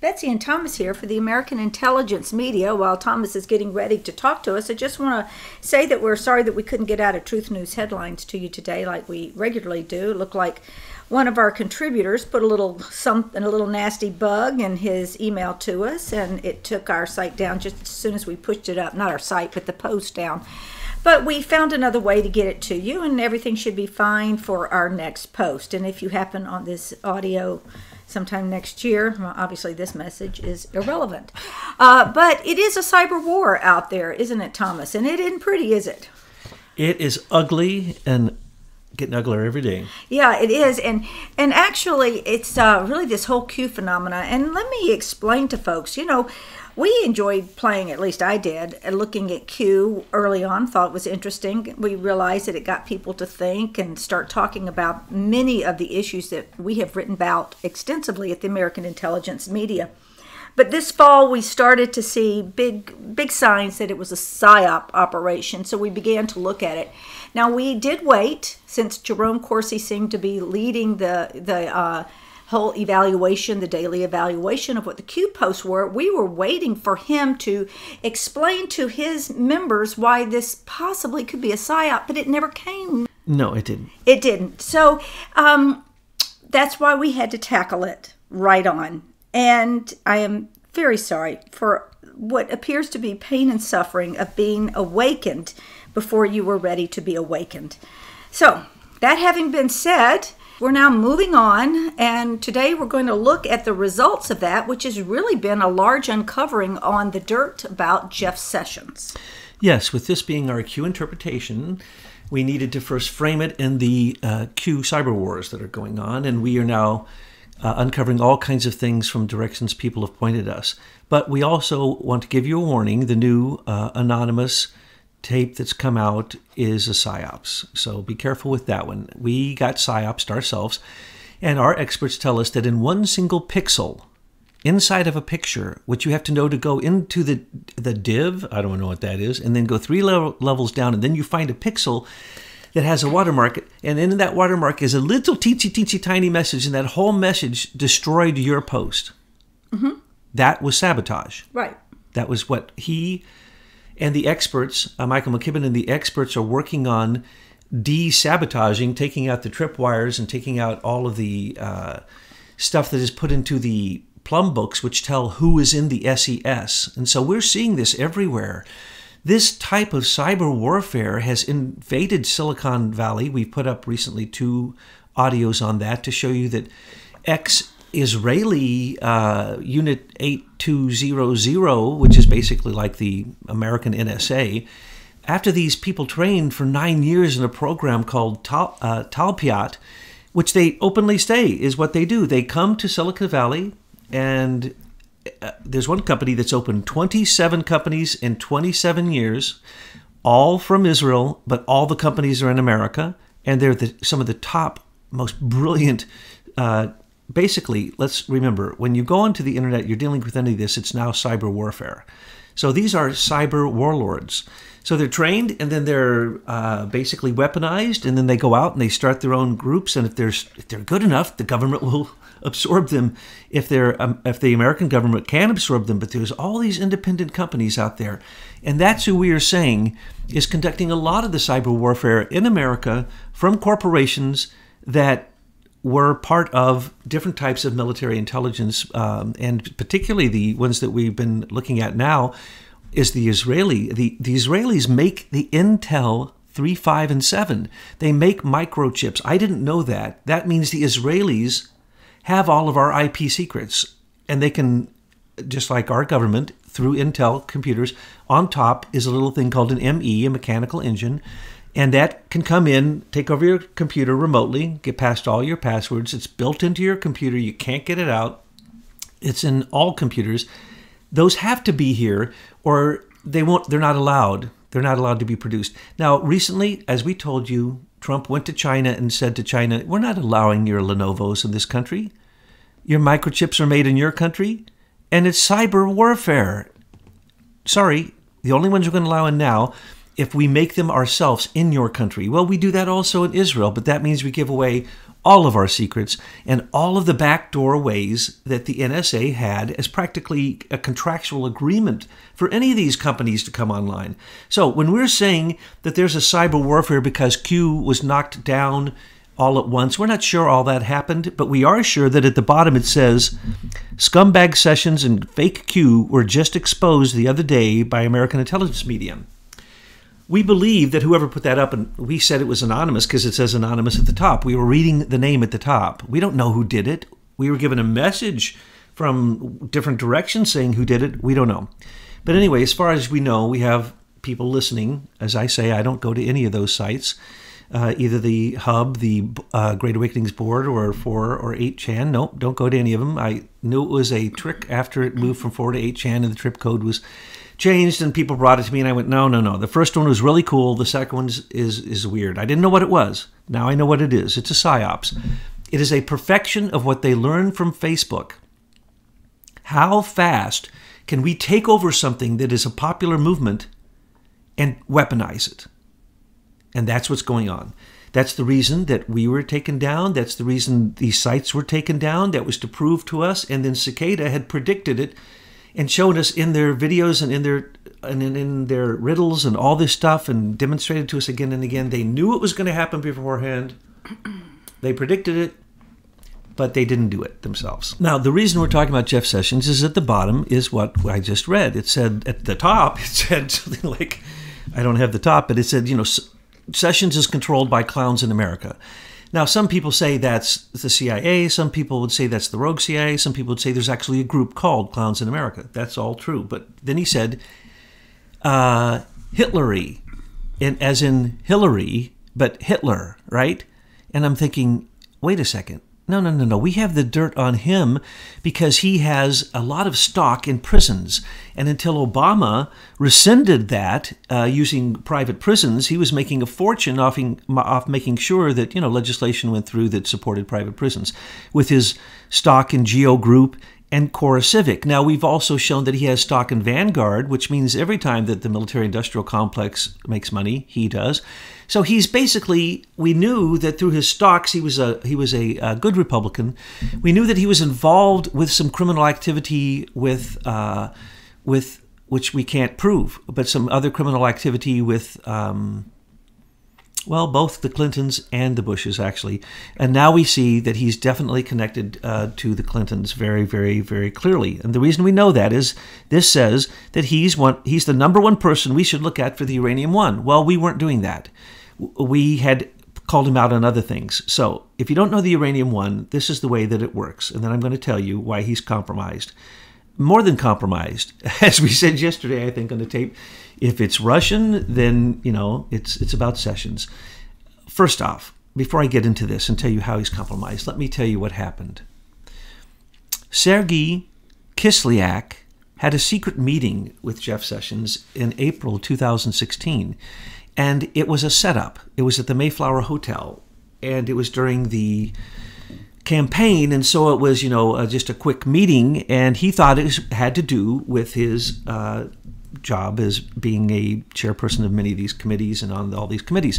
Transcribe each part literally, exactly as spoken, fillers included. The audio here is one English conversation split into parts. Betsy and Thomas here for the American Intelligence Media. While Thomas is getting ready to talk to us, I just want to say that we're sorry that we couldn't get out of Truth News headlines to you today like we regularly do. It looked like one of our contributors put a little something, a little nasty bug in his email to us, and it took our site down just as soon as we pushed it up. Not our site, but the post down. But we found another way to get it to you, and everything should be fine for our next post. And if you happen on this audio sometime next year, well, obviously this message is irrelevant. Uh, but it is a cyber war out there, isn't it, Thomas? And it isn't pretty, is it? It is ugly and getting uglier every day. Yeah, it is. And and actually, it's uh, really this whole Q phenomena. And let me explain to folks, you know, we enjoyed playing, at least I did, and looking at Q early on, thought it was interesting. We realized that it got people to think and start talking about many of the issues that we have written about extensively at the American Intelligence Media. But this fall, we started to see big, big signs that it was a PSYOP operation, so we began to look at it. Now, we did wait, since Jerome Corsi seemed to be leading the the uh, whole evaluation, the daily evaluation of what the Q posts were. We were waiting for him to explain to his members why this possibly could be a PSYOP, but it never came. No, it didn't. It didn't. So um, that's why we had to tackle it right on. And I am very sorry for what appears to be pain and suffering of being awakened before you were ready to be awakened. So that having been said, we're now moving on, and today we're going to look at the results of that, which has really been a large uncovering on the dirt about Jeff Sessions. Yes, with this being our Q interpretation, we needed to first frame it in the uh, Q cyber wars that are going on, and we are now uh, uncovering all kinds of things from directions people have pointed us. But we also want to give you a warning, the new uh, anonymous tape that's come out is a PSYOPs, so be careful with that one. We got PSYOPsed ourselves, and our experts tell us that in one single pixel, inside of a picture, what you have to know to go into the the div, I don't know what that is, and then go three level, levels down, and then you find a pixel that has a watermark, and in that watermark is a little teensy, teensy, tiny message, and that whole message destroyed your post. Mm-hmm. That was sabotage. Right. That was what he... And the experts, uh, Michael McKibben and the experts are working on de-sabotaging, taking out the tripwires and taking out all of the uh, stuff that is put into the plum books, which tell who is in the S E S. And so we're seeing this everywhere. This type of cyber warfare has invaded Silicon Valley. We put up recently two audios on that to show you that X Israeli uh, Unit eighty-two hundred, which is basically like the American N S A, after these people trained for nine years in a program called Tal uh, Talpiot, which they openly say is what they do. They come to Silicon Valley, and uh, there's one company that's opened twenty-seven companies in twenty-seven years, all from Israel, but all the companies are in America, and they're the, some of the top, most brilliant uh Basically, let's remember, when you go onto the internet, you're dealing with any of this, it's now cyber warfare. So these are cyber warlords. So they're trained, and then they're uh, basically weaponized, and then they go out and they start their own groups, and if they're, if they're good enough, the government will absorb them, if, they're, um, if the American government can absorb them. But there's all these independent companies out there, and that's who we are saying is conducting a lot of the cyber warfare in America from corporations that were part of different types of military intelligence, um, and particularly the ones that we've been looking at now is the Israeli. The, the Israelis make the Intel three, five, and seven. They make microchips. I didn't know that. That means the Israelis have all of our I P secrets, and they can, just like our government, through Intel computers, on top is a little thing called an M E, a mechanical engine, and that can come in, take over your computer remotely, get past all your passwords. It's built into your computer. You can't get it out. It's in all computers. Those have to be here or they won't, they're not allowed. They're not allowed to be produced. Now, recently, as we told you, Trump went to China and said to China, we're not allowing your Lenovo's in this country. Your microchips are made in your country. And it's cyber warfare. Sorry, the only ones we're going to allow in now if we make them ourselves in your country. Well, we do that also in Israel, but that means we give away all of our secrets, and all of the backdoor ways that the N S A had as practically a contractual agreement for any of these companies to come online. So when we're saying that there's a cyber warfare because Q was knocked down all at once, we're not sure all that happened, but we are sure that at the bottom it says, scumbag Sessions and fake Q were just exposed the other day by American Intelligence Media. We believe that whoever put that up, and we said it was anonymous because it says anonymous at the top. We were reading the name at the top. We don't know who did it. We were given a message from different directions saying who did it. We don't know. But anyway, as far as we know, we have people listening. As I say, I don't go to any of those sites, uh, either the Hub, the uh, Great Awakenings Board, or four or eight chan. Nope, don't go to any of them. I knew it was a trick after it moved from four to eight chan, and the trip code was changed, and people brought it to me, and I went, no, no, no. The first one was really cool. The second one is, is, is weird. I didn't know what it was. Now I know what it is. It's a psyops. It is a perfection of what they learned from Facebook. How fast can we take over something that is a popular movement and weaponize it? And that's what's going on. That's the reason that we were taken down. That's the reason these sites were taken down. That was to prove to us, and then Cicada had predicted it and showed us in their videos and in their and in, in their riddles and all this stuff, and demonstrated to us again and again. They knew it was going to happen beforehand. They predicted it, but they didn't do it themselves. Now, the reason we're talking about Jeff Sessions is at the bottom is what I just read. It said at the top, it said something like, I don't have the top, but it said, you know, Sessions is controlled by clowns in America. Now, some people say that's the C I A. Some people would say that's the rogue C I A. Some people would say there's actually a group called Clowns in America. That's all true. But then he said uh, Hitlery, and as in Hillary, but Hitler, right? And I'm thinking, wait a second. No, no, no, no. We have the dirt on him because he has a lot of stock in prisons. And until Obama rescinded that uh, using private prisons, he was making a fortune off, in, off making sure that, you know, legislation went through that supported private prisons with his stock in Geo Group and Cora Civic. Now, we've also shown that he has stock in Vanguard, which means every time that the military-industrial complex makes money, he does. So he's basically, we knew that through his stocks, he was a he was a, a good Republican. We knew that he was involved with some criminal activity with uh, with which we can't prove, but some other criminal activity with. Um, Well, both the Clintons and the Bushes, actually. And now we see that he's definitely connected uh, to the Clintons very, very, very clearly. And the reason we know that is this says that he's one, he's the number one person we should look at for the Uranium One. Well, we weren't doing that. We had called him out on other things. So if you don't know the Uranium One, this is the way that it works. And then I'm going to tell you why he's compromised. More than compromised. As we said yesterday, I think, on the tape, if it's Russian, then, you know, it's it's about Sessions. First off, before I get into this and tell you how he's compromised, let me tell you what happened. Sergei Kislyak had a secret meeting with Jeff Sessions in April two thousand sixteen, and it was a setup. It was at the Mayflower Hotel, and it was during the campaign, and so it was, you know, uh, just a quick meeting, and he thought it had to do with his uh, job as being a chairperson of many of these committees and on all these committees.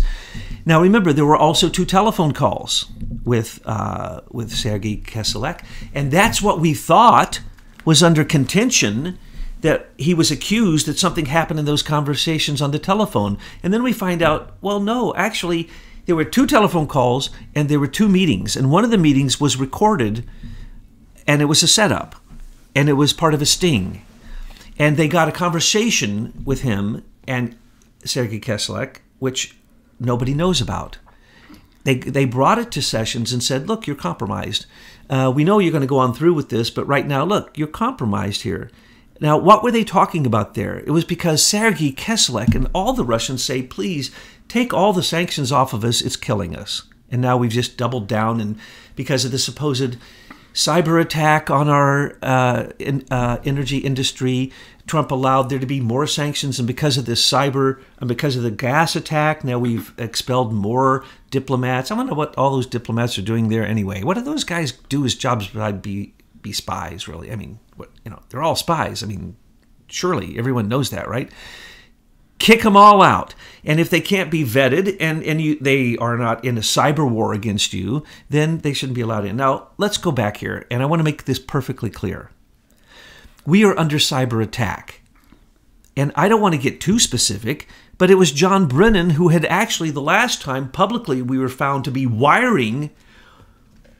Now, remember, there were also two telephone calls with uh, with Sergei Kislyak, and that's what we thought was under contention, that he was accused that something happened in those conversations on the telephone. And then we find out, well, no, actually, there were two telephone calls and there were two meetings. And one of the meetings was recorded, and it was a setup, and it was part of a sting. And they got a conversation with him and Sergei Kislyak, which nobody knows about. They, they brought it to Sessions and said, look, you're compromised. Uh, we know you're going to go on through with this, but right now, look, you're compromised here. Now, what were they talking about there? It was because Sergei Kislyak and all the Russians say, please, take all the sanctions off of us, it's killing us. And now we've just doubled down, and because of the supposed cyber attack on our uh, in, uh, energy industry, Trump allowed there to be more sanctions, and because of this cyber, and because of the gas attack, now we've expelled more diplomats. I wonder what all those diplomats are doing there anyway. What do those guys do as jobs besides be, be spies, really? I mean, what, you know, they're all spies. I mean, surely everyone knows that, right? Kick them all out. And if they can't be vetted and, and you, they are not in a cyber war against you, then they shouldn't be allowed in. Now, let's go back here, and I want to make this perfectly clear. We are under cyber attack. And I don't want to get too specific, but it was John Brennan who had actually, the last time publicly, we were found to be wiring,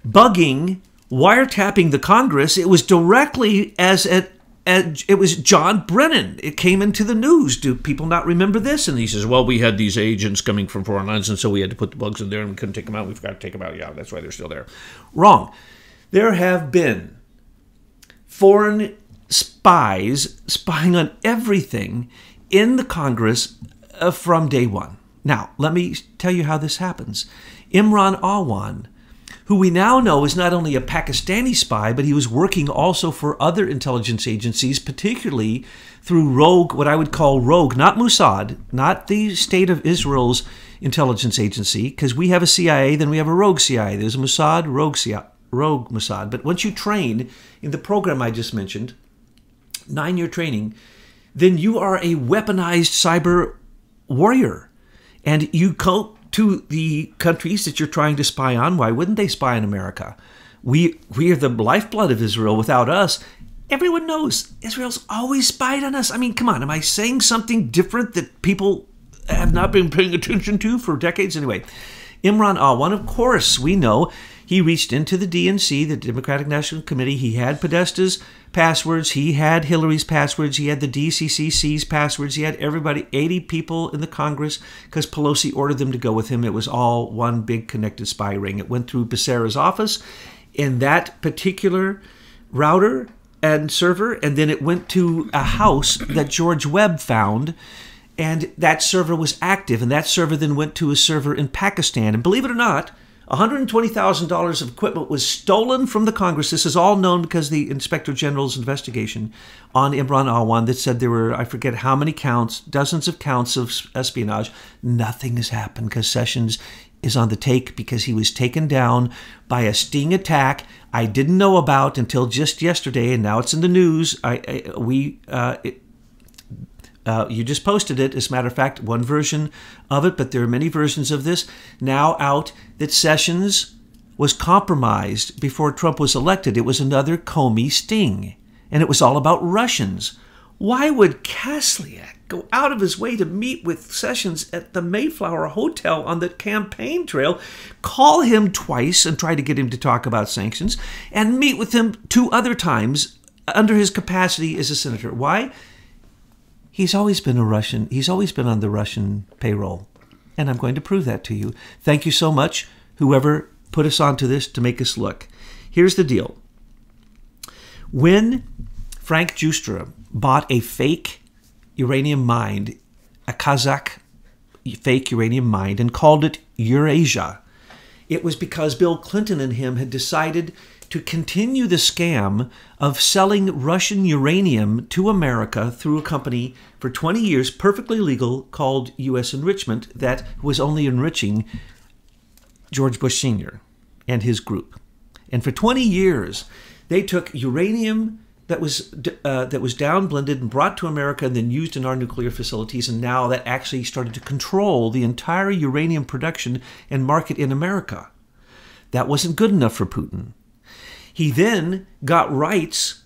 bugging, wiretapping the Congress. It was directly as an And it was John Brennan. It came into the news. Do people not remember this? And he says, well, we had these agents coming from foreign lands, and so we had to put the bugs in there, and we couldn't take them out. We've got to take them out. Yeah, that's why they're still there. Wrong. There have been foreign spies spying on everything in the Congress uh, from day one. Now, let me tell you how this happens. Imran Awan, who we now know is not only a Pakistani spy, but he was working also for other intelligence agencies, particularly through rogue, what I would call rogue, not Mossad, not the State of Israel's intelligence agency, because we have a C I A, then we have a rogue C I A. There's a Mossad, rogue C I A, rogue Mossad. But once you train in the program I just mentioned, nine-year training, then you are a weaponized cyber warrior, and you cope to the countries that you're trying to spy on. Why wouldn't they spy on America? We we are the lifeblood of Israel. Without us, everyone knows Israel's always spied on us. I mean, come on, am I saying something different that people have not been paying attention to for decades? Anyway, Imran Awan, of course, we know he reached into the D N C, the Democratic National Committee. He had Podesta's passwords. He had Hillary's passwords. He had the D C C C's passwords. He had everybody, eighty people in the Congress, because Pelosi ordered them to go with him. It was all one big connected spy ring. It went through Becerra's office in that particular router and server, and then it went to a house that George Webb found, and that server was active, and that server then went to a server in Pakistan. And believe it or not, one hundred twenty thousand dollars of equipment was stolen from the Congress. This is all known because the Inspector General's investigation on Imran Awan that said there were, I forget how many counts, dozens of counts of espionage. Nothing has happened because Sessions is on the take because he was taken down by a sting attack I didn't know about until just yesterday, and now it's in the news. I, I we uh, it, Uh, you just posted it, as a matter of fact, one version of it, but there are many versions of this now out that Sessions was compromised before Trump was elected. It was another Comey sting, and it was all about Russians. Why would Kislyak go out of his way to meet with Sessions at the Mayflower Hotel on the campaign trail, call him twice and try to get him to talk about sanctions, and meet with him two other times under his capacity as a senator? Why? He's always been a Russian. He's always been on the Russian payroll. And I'm going to prove that to you. Thank you so much, whoever put us onto this to make us look. Here's the deal. When Frank Giustra bought a fake uranium mine, a Kazakh fake uranium mine, and called it Eurasia, it was because Bill Clinton and him had decided to continue the scam of selling Russian uranium to America through a company for twenty years, perfectly legal, called U S Enrichment, that was only enriching George Bush Senior and his group. And for twenty years, they took uranium that was uh, that was downblended and brought to America and then used in our nuclear facilities, and now that actually started to control the entire uranium production and market in America. That wasn't good enough for Putin. He then got rights,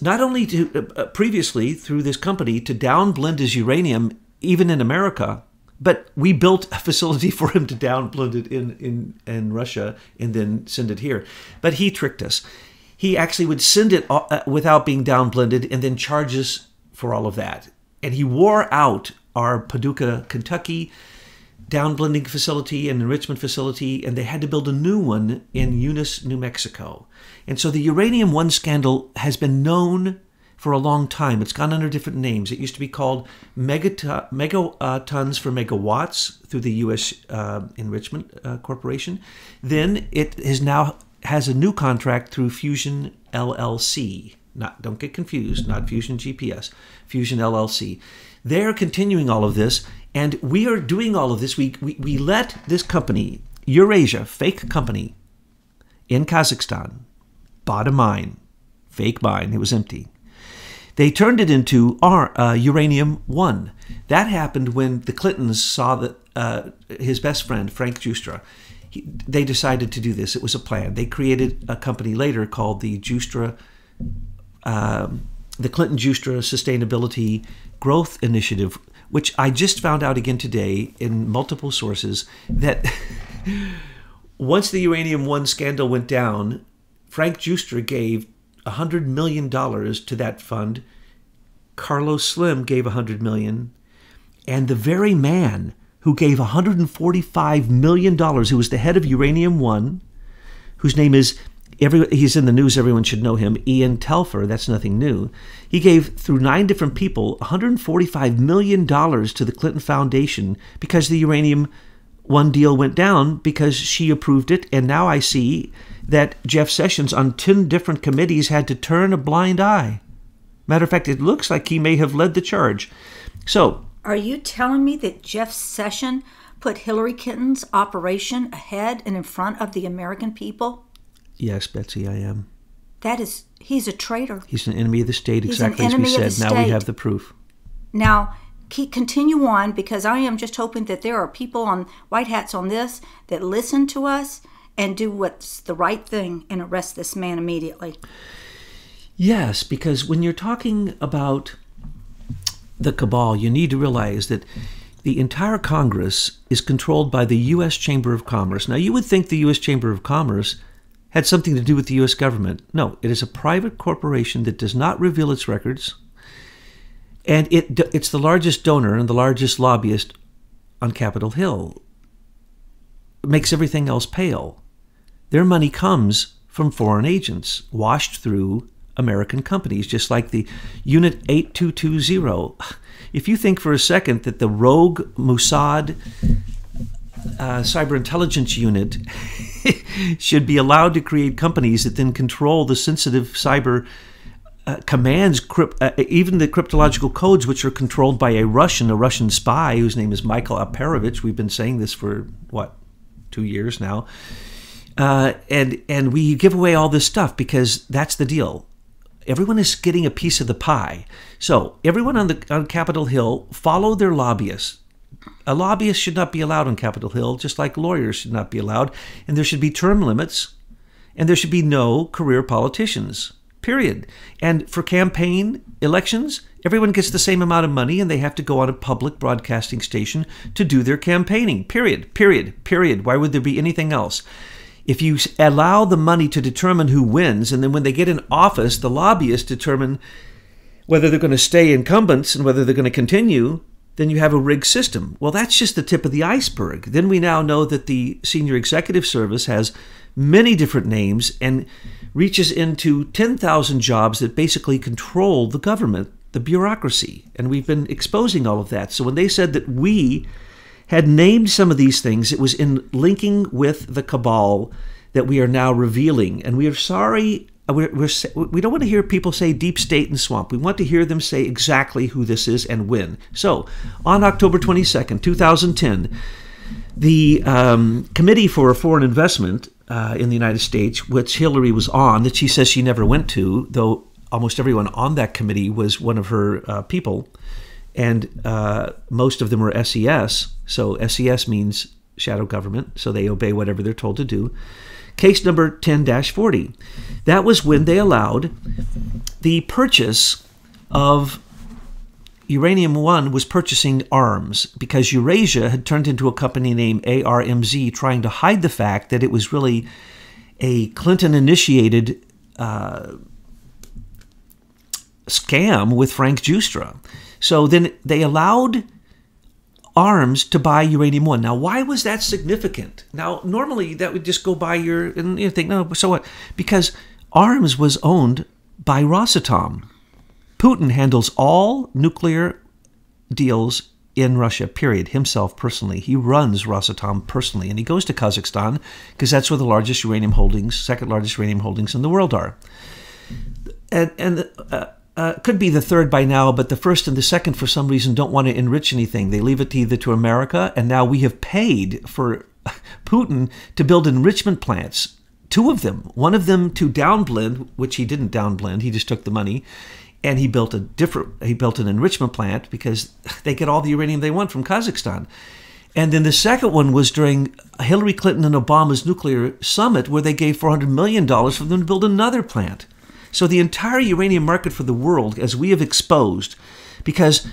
not only to, uh, previously through this company, to downblend his uranium even in America, but we built a facility for him to downblend it in, in, in Russia and then send it here. But he tricked us. He actually would send it uh, without being downblended and then charge us for all of that. And he wore out our Paducah, Kentucky downblending facility and enrichment facility, and they had to build a new one in Eunice, New Mexico. And so the Uranium One scandal has been known for a long time. It's gone under different names. It used to be called megatons megatons for megawatts through the U S Uh, Enrichment uh, Corporation. Then it is now has a new contract through Fusion L L C. Not, don't get confused, not Fusion G P S, Fusion L L C. They're continuing all of this, and we are doing all of this. We, we, we let this company, Eurasia, fake company, in Kazakhstan, bought a mine, fake mine. It was empty. They turned it into our, uh, Uranium One. That happened when the Clintons saw that uh, his best friend, Frank Giustra, he, they decided to do this. It was a plan. They created a company later called the Giustra, um, the Clinton-Giustra Sustainability Growth Initiative, which I just found out again today in multiple sources that once the Uranium One scandal went down, Frank Giustra gave one hundred million dollars to that fund. Carlos Slim gave one hundred million dollars. And the very man who gave one hundred forty-five million dollars, who was the head of Uranium One, whose name is, every, he's in the news, everyone should know him, Ian Telfer, that's nothing new. He gave, through nine different people, one hundred forty-five million dollars to the Clinton Foundation because the Uranium One deal went down because she approved it. And now I see that Jeff Sessions on ten different committees had to turn a blind eye. Matter of fact, it looks like he may have led the charge. So, are you telling me that Jeff Sessions put Hillary Clinton's operation ahead and in front of the American people? Yes, Betsy, I am. That is, he's a traitor. He's an enemy of the state, exactly as we said. Now we have the proof. Now, keep, continue on, because I am just hoping that there are people on white hats on this that listen to us and do what's the right thing and arrest this man immediately. Yes, because when you're talking about the cabal, you need to realize that the entire Congress is controlled by the U S Chamber of Commerce. Now, you would think the U S Chamber of Commerce had something to do with the U S government. No, it is a private corporation that does not reveal its records, and it it's the largest donor and the largest lobbyist on Capitol Hill. It makes everything else pale. Their money comes from foreign agents washed through American companies, just like the Unit eighty-two twenty. If you think for a second that the rogue Mossad Uh, cyber intelligence unit should be allowed to create companies that then control the sensitive cyber uh, commands, crypt, uh, even the cryptological codes, which are controlled by a Russian, a Russian spy whose name is Michael Aparovich. We've been saying this for, what, two years now. Uh, and, and we give away all this stuff because that's the deal. Everyone is getting a piece of the pie. So everyone on, the, on Capitol Hill follow their lobbyists. A lobbyist should not be allowed on Capitol Hill, just like lawyers should not be allowed. And there should be term limits, and there should be no career politicians, period. And for campaign elections, everyone gets the same amount of money, and they have to go on a public broadcasting station to do their campaigning, period, period, period. Why would there be anything else? If you allow the money to determine who wins, and then when they get in office, the lobbyists determine whether they're going to stay incumbents and whether they're going to continue, then you have a rigged system. Well, that's just the tip of the iceberg. Then we now know that the Senior Executive Service has many different names and reaches into ten thousand jobs that basically control the government, the bureaucracy. And we've been exposing all of that. So when they said that we had named some of these things, it was in linking with the cabal that we are now revealing. And we are sorry. We're, we're, we don't want to hear people say deep state and swamp. We want to hear them say exactly who this is and when. So, on October twenty-second, two thousand ten, the um, Committee for Foreign Investment uh, in the United States, which Hillary was on, that she says she never went to, though almost everyone on that committee was one of her uh, people, and uh, most of them were S E S. So S E S means shadow government, so they obey whatever they're told to do. Case number ten dash forty. That was when they allowed the purchase of Uranium One was purchasing arms because Eurasia had turned into a company named A R M Z, trying to hide the fact that it was really a Clinton-initiated uh, scam with Frank Giustra. So then they allowed arms to buy Uranium One. Now, why was that significant? Now, normally that would just go by your, and you think, no, so what? Because ARMZ was owned by Rosatom. Putin handles all nuclear deals in Russia, period, himself personally. He runs Rosatom personally, and he goes to Kazakhstan because that's where the largest uranium holdings, second largest uranium holdings in the world are. And, and uh, Uh, could be the third by now, but the first and the second, for some reason, don't want to enrich anything. They leave it to either to America, and now we have paid for Putin to build enrichment plants, two of them. One of them to downblend, which he didn't downblend. He just took the money, And he built a different, he built an enrichment plant because they get all the uranium they want from Kazakhstan. And then the second one was during Hillary Clinton and Obama's nuclear summit, where they gave four hundred million dollars for them to build another plant. So the entire uranium market for the world, as we have exposed, because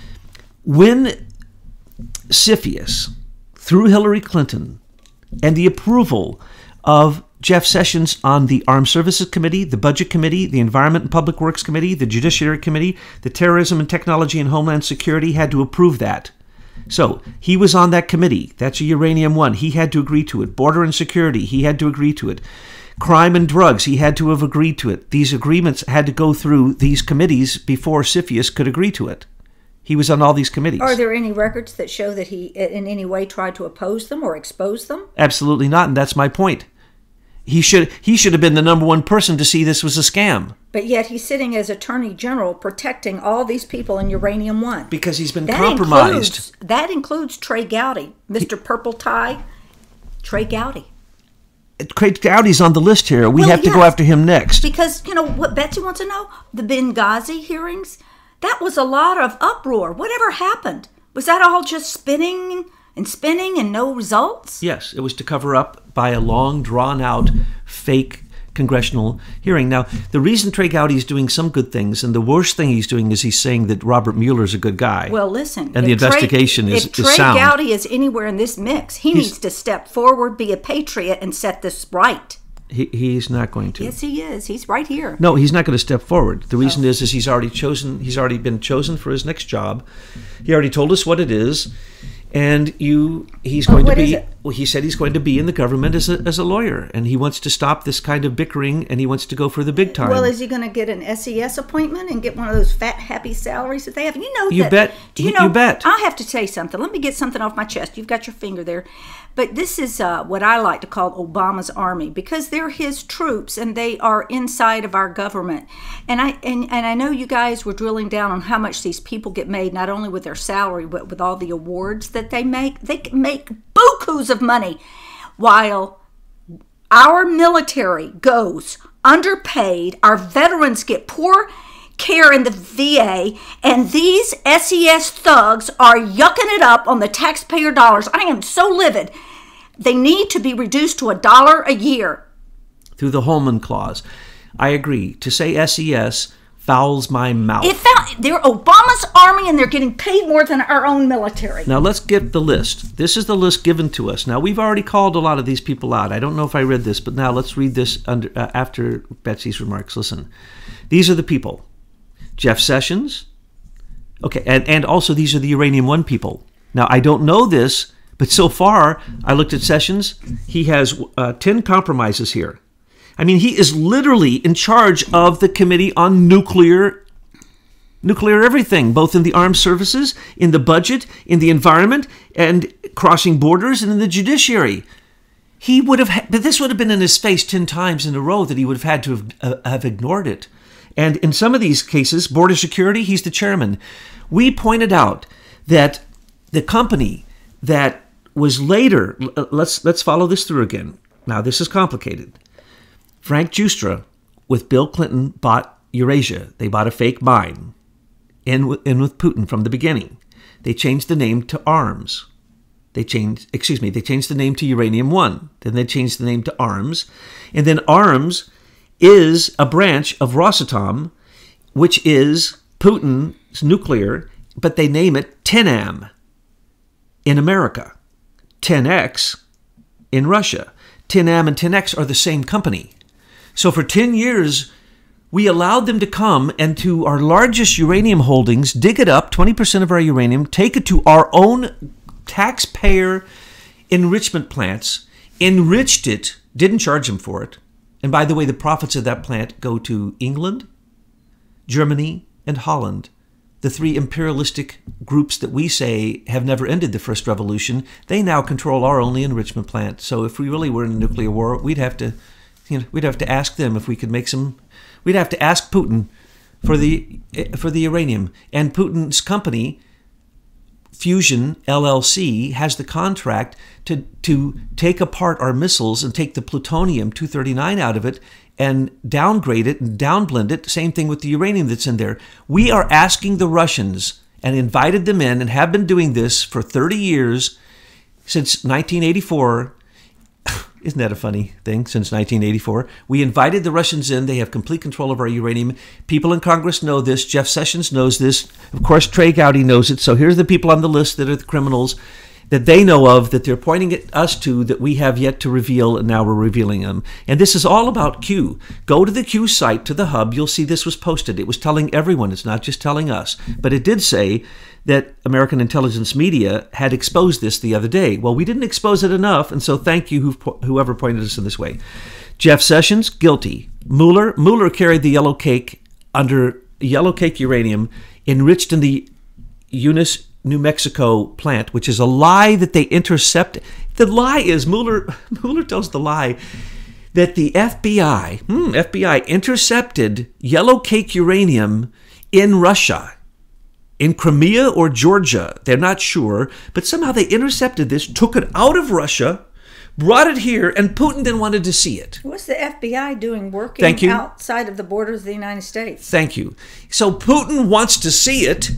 when C F I U S, through Hillary Clinton and the approval of Jeff Sessions on the Armed Services Committee, the Budget Committee, the Environment and Public Works Committee, the Judiciary Committee, the Terrorism and Technology and Homeland Security had to approve that. So he was on that committee. That's a Uranium One. He had to agree to it. Border and Security, he had to agree to it. Crime and Drugs, he had to have agreed to it. These agreements had to go through these committees before C F I U S could agree to it. He was on all these committees. Are there any records that show that he in any way tried to oppose them or expose them? Absolutely not, and that's my point. He should he should have been the number one person to see this was a scam. But yet he's sitting as Attorney General protecting all these people in Uranium One. Because he's been that compromised. Includes, that includes Trey Gowdy, Mister He, Purple Tie, Trey Gowdy. Trey Gowdy's on the list here. We well, have to yes. go after him next. Because, you know, what Betsy wants to know, the Benghazi hearings, that was a lot of uproar. Whatever happened? Was that all just spinning and spinning and no results? Yes, it was to cover up by a long, drawn-out, fake congressional hearing. Now, the reason Trey Gowdy is doing some good things, and the worst thing he's doing is he's saying that Robert Mueller is a good guy. Well, listen. And the investigation Trey, is, is sound. If Trey Gowdy is anywhere in this mix, he he's, needs to step forward, be a patriot, and set this right. He, he's not going to. Yes, he is. He's right here. No, he's not going to step forward. The reason oh. is, is he's already chosen. He's already been chosen for his next job. He already told us what it is. And you, he's going oh, to be, well, he said he's going to be in the government as a, as a lawyer, and he wants to stop this kind of bickering, and he wants to go for the big time. Well, is he going to get an S E S appointment and get one of those fat, happy salaries that they have? You know you that. Bet. Do you, you know, bet. I have to tell you something. Let me get something off my chest. You've got your finger there. But this is uh, what I like to call Obama's army, because they're his troops, and they are inside of our government. And I, and, and I know you guys were drilling down on how much these people get paid, not only with their salary, but with all the awards that they make. They make bukus of money while our military goes underpaid. Our veterans get poor care in the V A, and these S E S thugs are yucking it up on the taxpayer dollars. I am so livid. They need to be reduced to a dollar a year. Through the Holman Clause. I agree. To say S E S fouls my mouth. It found, they're Obama's army, and they're getting paid more than our own military. Now let's get the list. This is the list given to us. Now we've already called a lot of these people out. I don't know if I read this, but now let's read this under, uh, after Betsy's remarks. Listen, these are the people. Jeff Sessions. Okay, and, and also these are the Uranium One people. Now, I don't know this, but so far, I looked at Sessions. He has uh, ten compromises here. I mean, he is literally in charge of the Committee on Nuclear, nuclear everything, both in the armed services, in the budget, in the environment, and crossing borders, and in the judiciary. He would have, but this would have been in his face ten times in a row that he would have had to have, uh, have ignored it. And in some of these cases, border security, he's the chairman. We pointed out that the company that was later, let's let's follow this through again. Now, this is complicated. Frank Giustra, with Bill Clinton, bought Eurasia. They bought a fake mine in with, in with Putin from the beginning. They changed the name to ARMZ. They changed, excuse me, they changed the name to Uranium One. Then they changed the name to ARMZ. And then ARMZ is a branch of Rosatom, which is Putin's nuclear, but they name it ten A M in America, ten X in Russia. ten A M and ten X are the same company. So for ten years, we allowed them to come and to our largest uranium holdings, dig it up, twenty percent of our uranium, take it to our own taxpayer enrichment plants, enriched it, didn't charge them for it. And by the way, the profits of that plant go to England, Germany, and Holland, the three imperialistic groups that we say have never ended the First Revolution. They now control our only enrichment plant. So if we really were in a nuclear war, we'd have to, you know, we'd have to ask them if we could make some. We'd have to ask Putin for the for the uranium, and Putin's company Fusion L L C has the contract to, to take apart our missiles and take the plutonium two thirty-nine out of it and downgrade it and downblend it. Same thing with the uranium that's in there. We are asking the Russians and invited them in and have been doing this for thirty years, since nineteen eighty-four. Isn't that a funny thing? Since nineteen eighty-four, we invited the Russians in. They have complete control of our uranium. People in Congress know this. Jeff Sessions knows this. Of course, Trey Gowdy knows it. So here's the people on the list that are the criminals that they know of, that they're pointing at us to, that we have yet to reveal, and now we're revealing them. And this is all about Q. Go to the Q site, to the hub. You'll see this was posted. It was telling everyone. It's not just telling us. But it did say that American Intelligence Media had exposed this the other day. Well, we didn't expose it enough, and so thank you whoever pointed us in this way. Jeff Sessions, guilty. Mueller, Mueller carried the yellow cake under yellow cake uranium enriched in the Eunice, New Mexico plant, which is a lie that they intercept. The lie is, Mueller, Mueller tells the lie that the F B I, hmm, F B I intercepted yellow cake uranium in Russia, in Crimea or Georgia. They're not sure, but somehow they intercepted this, took it out of Russia, brought it here, and Putin then wanted to see it. What's the F B I doing working outside of the borders of the United States? Thank you. So Putin wants to see it.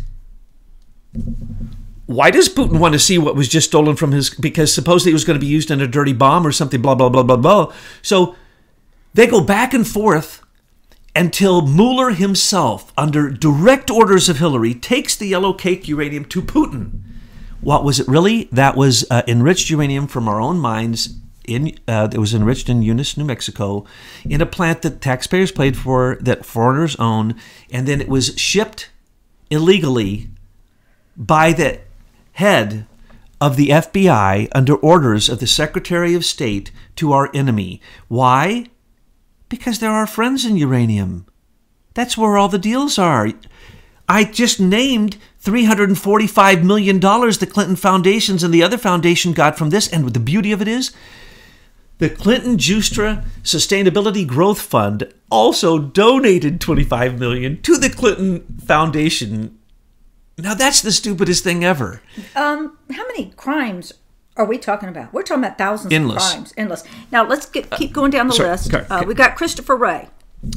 Why does Putin want to see what was just stolen from his, because supposedly it was going to be used in a dirty bomb or something, blah, blah, blah, blah, blah. So they go back and forth until Mueller himself, under direct orders of Hillary, takes the yellow cake uranium to Putin. What was it really? That was uh, enriched uranium from our own mines. In, uh, it was enriched in Eunice, New Mexico, in a plant that taxpayers paid for, that foreigners own, and then it was shipped illegally by the head of the F B I under orders of the Secretary of State to our enemy. Why? Because they're our friends in uranium. That's where all the deals are. I just named three hundred forty-five million dollars the Clinton Foundations and the other foundation got from this, and the beauty of it is the Clinton Giustra Sustainability Growth Fund also donated twenty-five million dollars to the Clinton Foundation. Now, that's the stupidest thing ever. Um, how many crimes are we talking about? We're talking about thousands endless. of crimes. Endless. Now, let's get, keep going down the uh, sorry, list. Sorry, uh, we got Christopher Wray.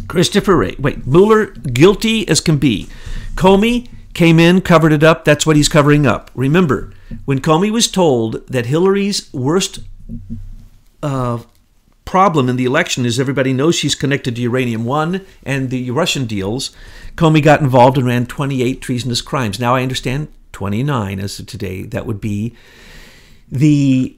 Christopher Wray. Wait, Mueller, guilty as can be. Comey came in, covered it up. That's what he's covering up. Remember, when Comey was told that Hillary's worst uh, problem in the election is everybody knows she's connected to Uranium One and the Russian deals, Comey got involved and ran twenty-eight treasonous crimes. Now I understand twenty-nine as of today. That would be the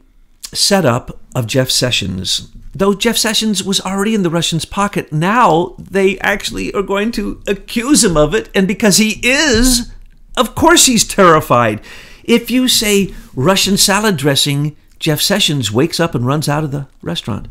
setup of Jeff Sessions. Though Jeff Sessions was already in the Russians' pocket, now they actually are going to accuse him of it. And because he is, of course he's terrified. If you say Russian salad dressing, Jeff Sessions wakes up and runs out of the restaurant.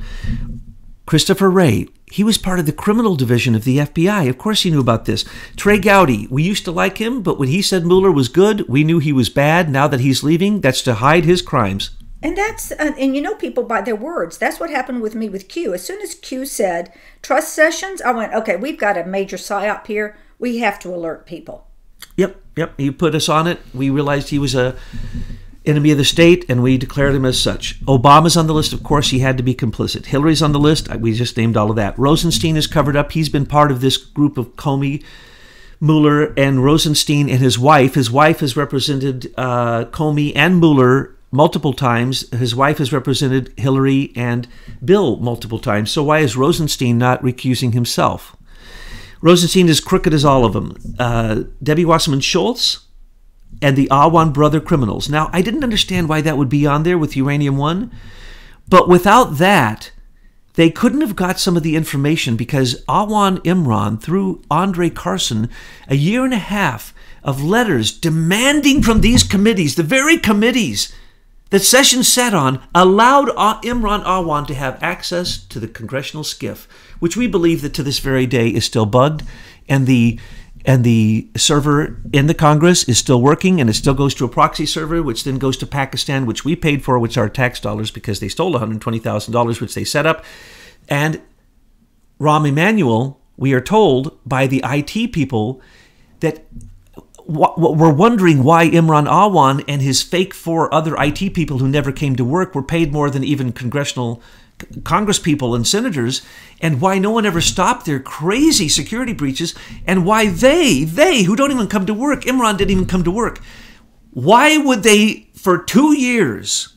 Christopher Wray, he was part of the criminal division of the F B I. Of course he knew about this. Trey Gowdy, we used to like him, but when he said Mueller was good, we knew he was bad. Now that he's leaving, that's to hide his crimes. And that's, uh, and you know people by their words. That's what happened with me with Q. As soon as Q said, trust Sessions, I went, okay, we've got a major psyop here. We have to alert people. Yep, yep. He put us on it. We realized he was a enemy of the state, and we declared him as such. Obama's on the list. Of course, he had to be complicit. Hillary's on the list. We just named all of that. Rosenstein is covered up. He's been part of this group of Comey, Mueller, and Rosenstein and his wife. His wife has represented uh, Comey and Mueller multiple times. His wife has represented Hillary and Bill multiple times. So why is Rosenstein not recusing himself? Rosenstein is crooked as all of them. Uh, Debbie Wasserman Schultz and the Awan brother criminals. Now, I didn't understand why that would be on there with Uranium One, but without that, they couldn't have got some of the information, because Awan Imran, through Andre Carson, a year and a half of letters demanding from these committees, the very committees that Sessions sat on, allowed Imran Awan to have access to the congressional skiff, which we believe that to this very day is still bugged, and the And the server in the Congress is still working, and it still goes to a proxy server, which then goes to Pakistan, which we paid for, which are tax dollars, because they stole one hundred twenty thousand dollars, which they set up. And Rahm Emanuel, we are told by the I T people that we're wondering why Imran Awan and his fake four other I T people who never came to work were paid more than even congressional Congress people and senators, and why no one ever stopped their crazy security breaches, and why they, they who don't even come to work, Imran didn't even come to work, why would they, for two years,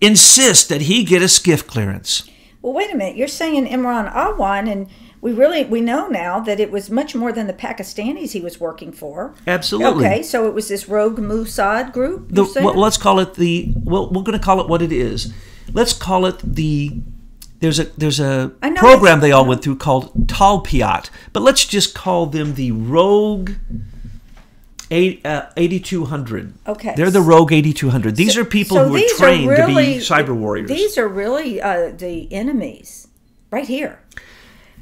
insist that he get a skiff clearance? Well, wait a minute. You're saying Imran Awan, and we really, we know now that it was much more than the Pakistanis he was working for. Absolutely. Okay, so it was this rogue Mossad group? The, well, let's call it the, well, we're going to call it what it is. Let's call it the, there's a there's a program they all went through called Talpiot, but let's just call them the Rogue eighty-two hundred. Okay. They're the Rogue eighty-two hundred. These so, are people so who are trained are really, to be cyber warriors. These are really uh, the enemies right here.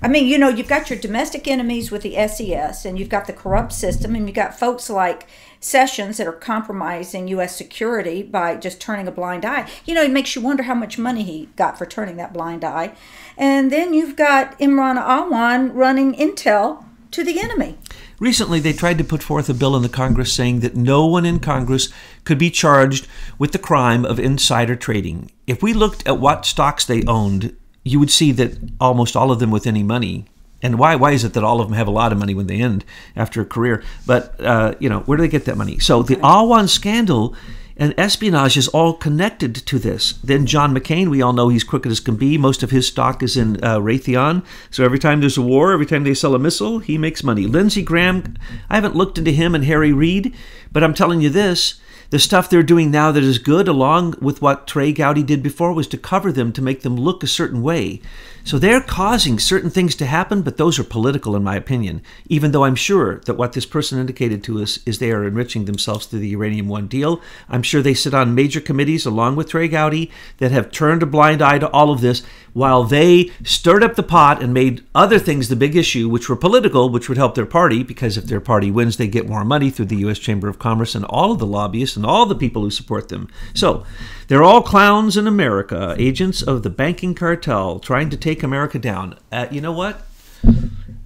I mean, you know, you've got your domestic enemies with the S E S, and you've got the corrupt system, and you've got folks like Sessions that are compromising U S security by just turning a blind eye. You know, it makes you wonder how much money he got for turning that blind eye. And then you've got Imran Awan running intel to the enemy. Recently, they tried to put forth a bill in the Congress saying that no one in Congress could be charged with the crime of insider trading. If we looked at what stocks they owned, you would see that almost all of them with any money, and why why is it that all of them have a lot of money when they end after a career? But, uh, you know, where do they get that money? So the Awan scandal and espionage is all connected to this. Then John McCain, we all know he's crooked as can be. Most of his stock is in uh, Raytheon. So every time there's a war, every time they sell a missile, he makes money. Lindsey Graham, I haven't looked into him and Harry Reid, but I'm telling you this, the stuff they're doing now that is good, along with what Trey Gowdy did before, was to cover them, to make them look a certain way. So they're causing certain things to happen, but those are political, in my opinion, even though I'm sure that what this person indicated to us is they are enriching themselves through the Uranium One deal. I'm sure they sit on major committees, along with Trey Gowdy, that have turned a blind eye to all of this, while they stirred up the pot and made other things the big issue, which were political, which would help their party, because if their party wins, they get more money through the U S Chamber of Commerce and all of the lobbyists and all the people who support them. So they're all clowns in America, agents of the banking cartel trying to take America down. Uh, you know what?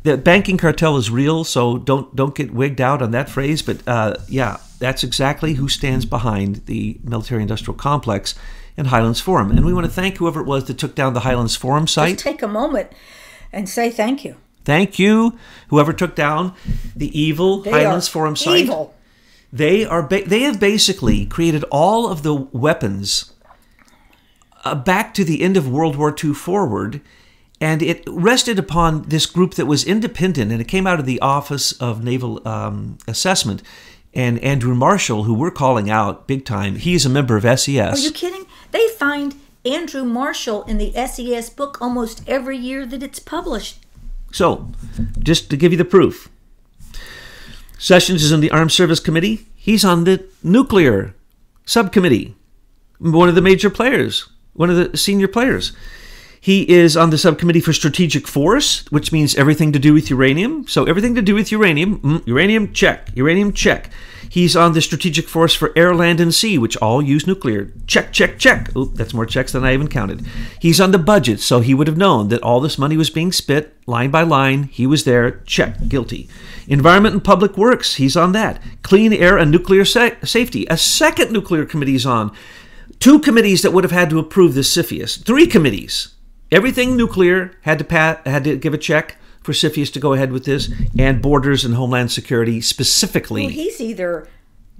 The banking cartel is real, so don't don't get wigged out on that phrase. But uh, yeah, that's exactly who stands behind the military-industrial complex and Highlands Forum. And we want to thank whoever it was that took down the Highlands Forum site. Just take a moment and say thank you. Thank you, whoever took down the evil they Highlands Forum site. Evil. They are ba they have basically created all of the weapons uh, back to the end of World War Two forward, and it rested upon this group that was independent, and it came out of the Office of Naval um, Assessment, and Andrew Marshall, who we're calling out big time, he's a member of S E S. Are you kidding? They find Andrew Marshall in the S E S book almost every year that it's published. So, just to give you the proof, Sessions is in the Armed Service Committee. He's on the Nuclear Subcommittee, one of the major players, one of the senior players. He is on the Subcommittee for Strategic Force, which means everything to do with uranium. So everything to do with uranium, mm, uranium, check, uranium, check. He's on the Strategic Force for Air, Land, and Sea, which all use nuclear. Check, check, check. Oop, that's more checks than I even counted. He's on the budget, so he would have known that all this money was being spit line by line. He was there. Check, guilty. Environment and Public Works, he's on that. Clean Air and Nuclear sa Safety, a second nuclear committee is on. Two committees that would have had to approve this CFIUS. Three committees. Everything nuclear had to, pa had to give a check for CFIUS to go ahead with this, and Borders and Homeland Security specifically. Well, he's either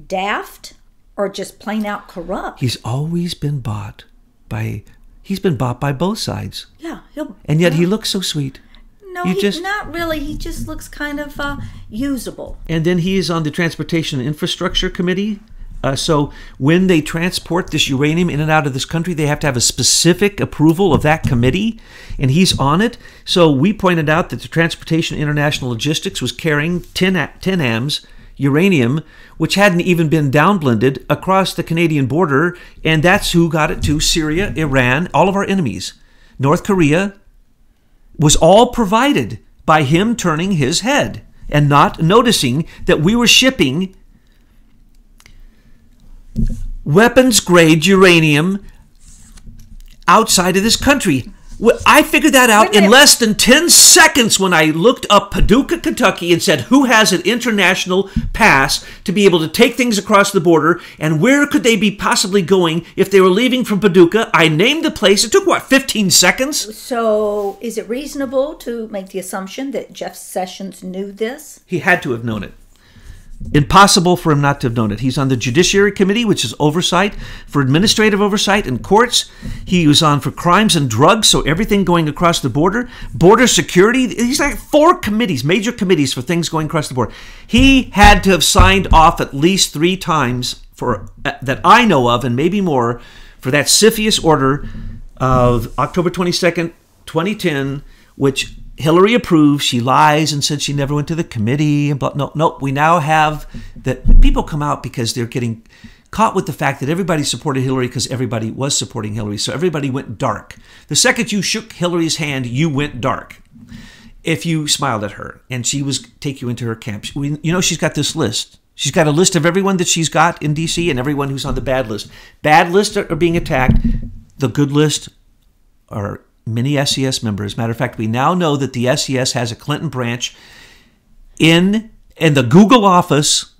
daft or just plain out corrupt. He's always been bought by, he's been bought by both sides. Yeah. He'll, and yet he'll, he looks so sweet. No, he's just, not really. He just looks kind of uh, usable. And then he is on the Transportation and Infrastructure Committee. Uh, so when they transport this uranium in and out of this country, they have to have a specific approval of that committee, and he's on it. So we pointed out that the Transportation International Logistics was carrying ten A Ms uranium, which hadn't even been downblended, across the Canadian border, and that's who got it to Syria, Iran, all of our enemies, North Korea, was all provided by him turning his head and not noticing that we were shipping weapons-grade uranium outside of this country. I figured that out in less than ten seconds when I looked up Paducah, Kentucky, and said, who has an international pass to be able to take things across the border, and where could they be possibly going if they were leaving from Paducah? I named the place. It took, what, fifteen seconds? So is it reasonable to make the assumption that Jeff Sessions knew this? He had to have known it. Impossible for him not to have known it. He's on the Judiciary Committee, which is oversight for administrative oversight and courts. He was on for crimes and drugs, so everything going across the border. Border security. He's like four committees, major committees for things going across the border. He had to have signed off at least three times for uh, that I know of, and maybe more, for that C F I U S order of October twenty-second, twenty ten, which Hillary approved. She lies and said she never went to the committee. And no, no, we now have that people come out because they're getting caught with the fact that everybody supported Hillary because everybody was supporting Hillary. So everybody went dark. The second you shook Hillary's hand, you went dark. If you smiled at her and she was take you into her camp. She, you know, she's got this list. She's got a list of everyone that she's got in D C and everyone who's on the bad list. Bad list are, are being attacked. The good list are many S E S members. Matter of fact, we now know that the S E S has a Clinton branch in, in the Google office,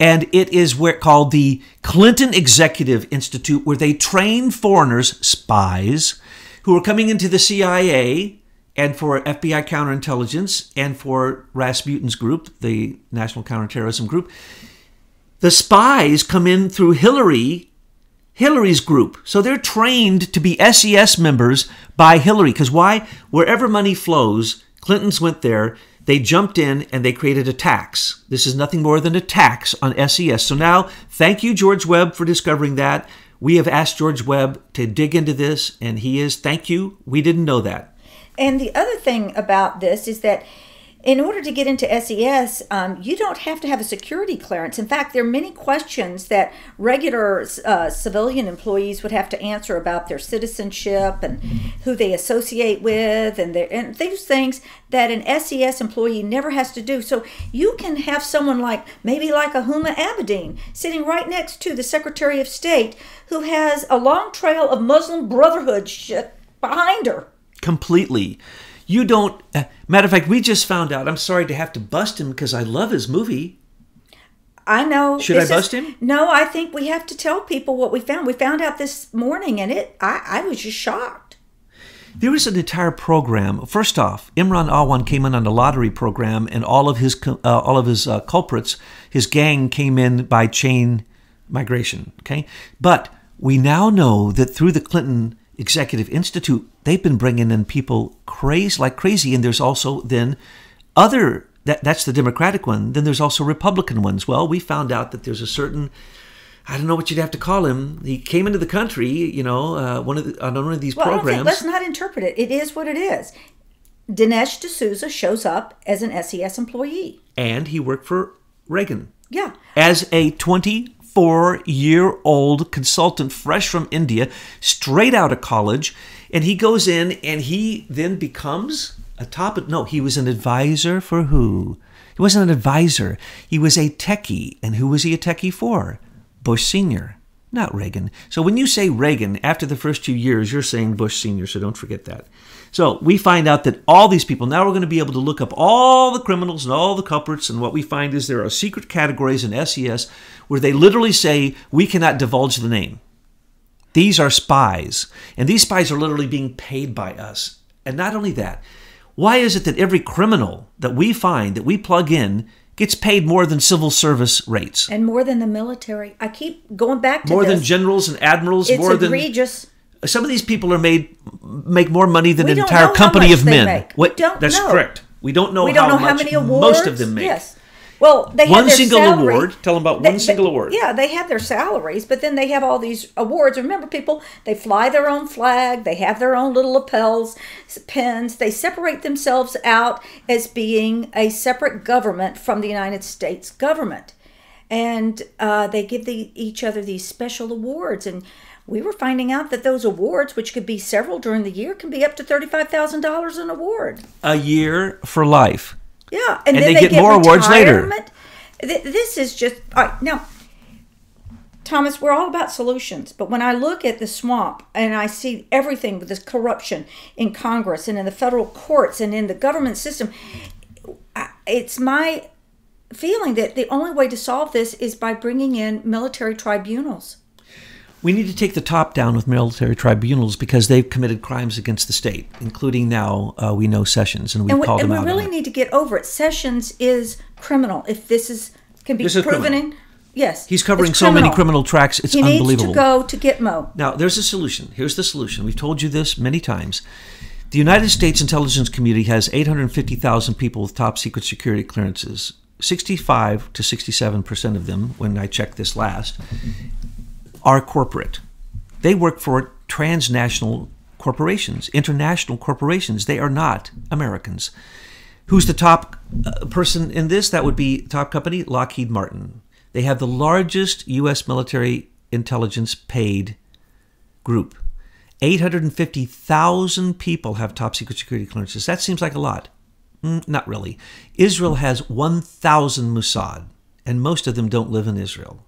and it is where, called the Clinton Executive Institute, where they train foreigners, spies, who are coming into the C I A and for F B I counterintelligence and for Rasputin's group, the National Counterterrorism Group. The spies come in through Hillary Hillary's group. So they're trained to be S E S members by Hillary. Because why? Wherever money flows, Clintons went there, they jumped in, and they created a tax. This is nothing more than a tax on S E S. So now, thank you, George Webb, for discovering that. We have asked George Webb to dig into this, and he is, thank you, we didn't know that. And the other thing about this is that in order to get into S E S, um, you don't have to have a security clearance. In fact, there are many questions that regular uh, civilian employees would have to answer about their citizenship and who they associate with, and, their, and these things that an S E S employee never has to do. So you can have someone like, maybe like Ahuma Abedin, sitting right next to the Secretary of State, who has a long trail of Muslim Brotherhood shit behind her. Completely. You don't, uh, matter of fact, we just found out, I'm sorry to have to bust him because I love his movie. I know. Should I bust him? No, I think we have to tell people what we found. We found out this morning, and it, I, I was just shocked. There was an entire program. First off, Imran Awan came in on the lottery program, and all of his, uh, all of his uh, culprits, his gang came in by chain migration, okay? But we now know that through the Clinton Executive Institute, they've been bringing in people crazy, like crazy, and there's also then other, that, that's the Democratic one, then there's also Republican ones. Well, we found out that there's a certain, I don't know what you'd have to call him, he came into the country, you know, uh, one of the, on one of these well, programs. I don't think, let's not interpret it. It is what it is. Dinesh D'Souza shows up as an S E S employee. And he worked for Reagan. Yeah. As a twenty-four-year-old consultant, fresh from India, straight out of college, and he goes in, and he then becomes a top. No, he was an advisor for who? He wasn't an advisor. He was a techie. And who was he a techie for? Bush Senior, not Reagan. So when you say Reagan, after the first two years, you're saying Bush Senior, so don't forget that. So we find out that all these people, now we're going to be able to look up all the criminals and all the culprits, and what we find is there are secret categories in S E S where they literally say, we cannot divulge the name. These are spies, and these spies are literally being paid by us. And not only that, why is it that every criminal that we find, that we plug in, gets paid more than civil service rates? And more than the military. I keep going back to this. More than generals and admirals. It's more egregious. Than some of these people are made make more money than an entire company of men. We don't know how much they make. That's correct. We don't know how much most of them make. Yes. Well, they have their salary. One single award. Tell them about one single award. Yeah, they have their salaries, but then they have all these awards. Remember, people, they fly their own flag. They have their own little lapels, pins. They separate themselves out as being a separate government from the United States government. And uh, they give the, each other these special awards. And we were finding out that those awards, which could be several during the year, can be up to thirty-five thousand dollars an award. A year for life. Yeah, and, and then they, they get, get more awards later. This is just, all right, now, Thomas, we're all about solutions, but when I look at the swamp and I see everything with this corruption in Congress and in the federal courts and in the government system, it's my feeling that the only way to solve this is by bringing in military tribunals. We need to take the top down with military tribunals because they've committed crimes against the state, including now uh, we know Sessions, and we've and we, called and him we out. We really need to get over it. Sessions is criminal. If this is can be this proven, in, yes, he's covering so many criminal tracks. It's he unbelievable. He needs to go to Gitmo. Now, there's a solution. Here's the solution. We've told you this many times. The United States intelligence community has eight hundred fifty thousand people with top secret security clearances. sixty-five to sixty-seven percent of them, when I checked this last, are corporate. They work for transnational corporations, international corporations. They are not Americans. Who's the top uh, person in this? That would be top company, Lockheed Martin. They have the largest U S military intelligence paid group. eight hundred fifty thousand people have top secret security clearances. That seems like a lot. Mm, not really. Israel has one thousand Mossad, and most of them don't live in Israel.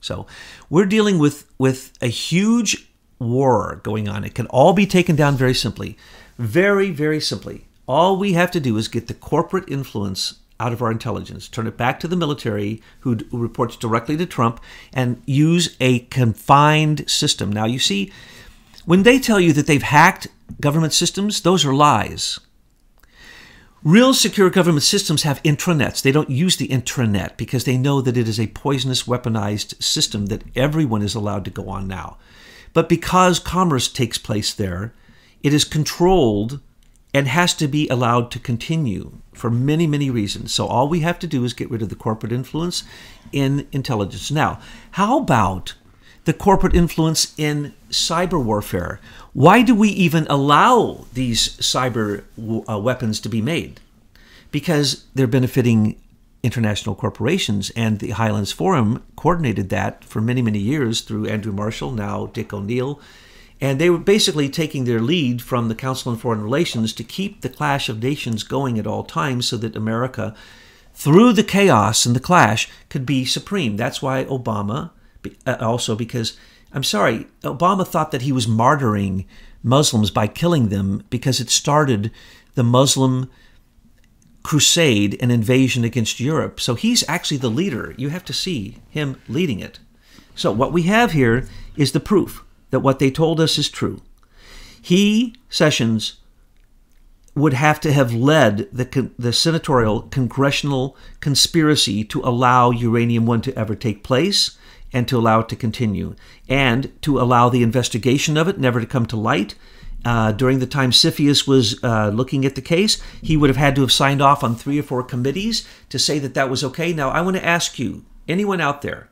So we're dealing with, with a huge war going on. It can all be taken down very simply. Very, very simply. All we have to do is get the corporate influence out of our intelligence, turn it back to the military, who reports directly to Trump, and use a confined system. Now, you see, when they tell you that they've hacked government systems, those are lies. Real secure government systems have intranets. They don't use the intranet because they know that it is a poisonous, weaponized system that everyone is allowed to go on now. But because commerce takes place there, it is controlled and has to be allowed to continue for many, many reasons. So all we have to do is get rid of the corporate influence in intelligence. Now, how about the corporate influence in cyber warfare? Why do we even allow these cyber uh, weapons to be made? Because they're benefiting international corporations, and the Highlands Forum coordinated that for many, many years through Andrew Marshall, now Dick O'Neill. And they were basically taking their lead from the Council on Foreign Relations to keep the clash of nations going at all times so that America, through the chaos and the clash, could be supreme. That's why Obama... Also, because, I'm sorry, Obama thought that he was martyring Muslims by killing them because it started the Muslim crusade and invasion against Europe. So he's actually the leader. You have to see him leading it. So what we have here is the proof that what they told us is true. He, Sessions, would have to have led the, the senatorial congressional conspiracy to allow Uranium One to ever take place, and to allow it to continue, and to allow the investigation of it never to come to light. Uh, during the time C F I U S was uh, looking at the case, he would have had to have signed off on three or four committees to say that that was okay. Now, I want to ask you, anyone out there,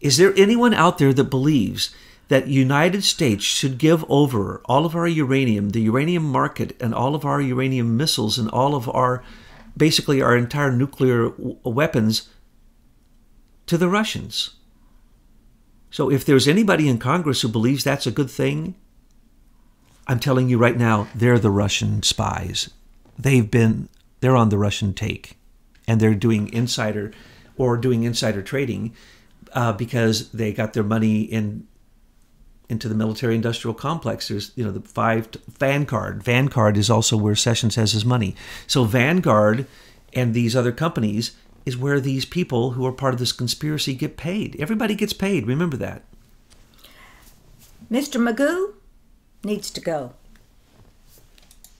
is there anyone out there that believes that the United States should give over all of our uranium, the uranium market, and all of our uranium missiles, and all of our, basically our entire nuclear weapons to the Russians? So if there's anybody in Congress who believes that's a good thing, I'm telling you right now, they're the Russian spies. They've been, they're on the Russian take, and they're doing insider or doing insider trading uh, because they got their money in into the military industrial complex. There's, you know, the five, Vanguard. Vanguard is also where Sessions has his money. So Vanguard and these other companies is where these people who are part of this conspiracy get paid. Everybody gets paid. Remember that. Mister Magoo needs to go.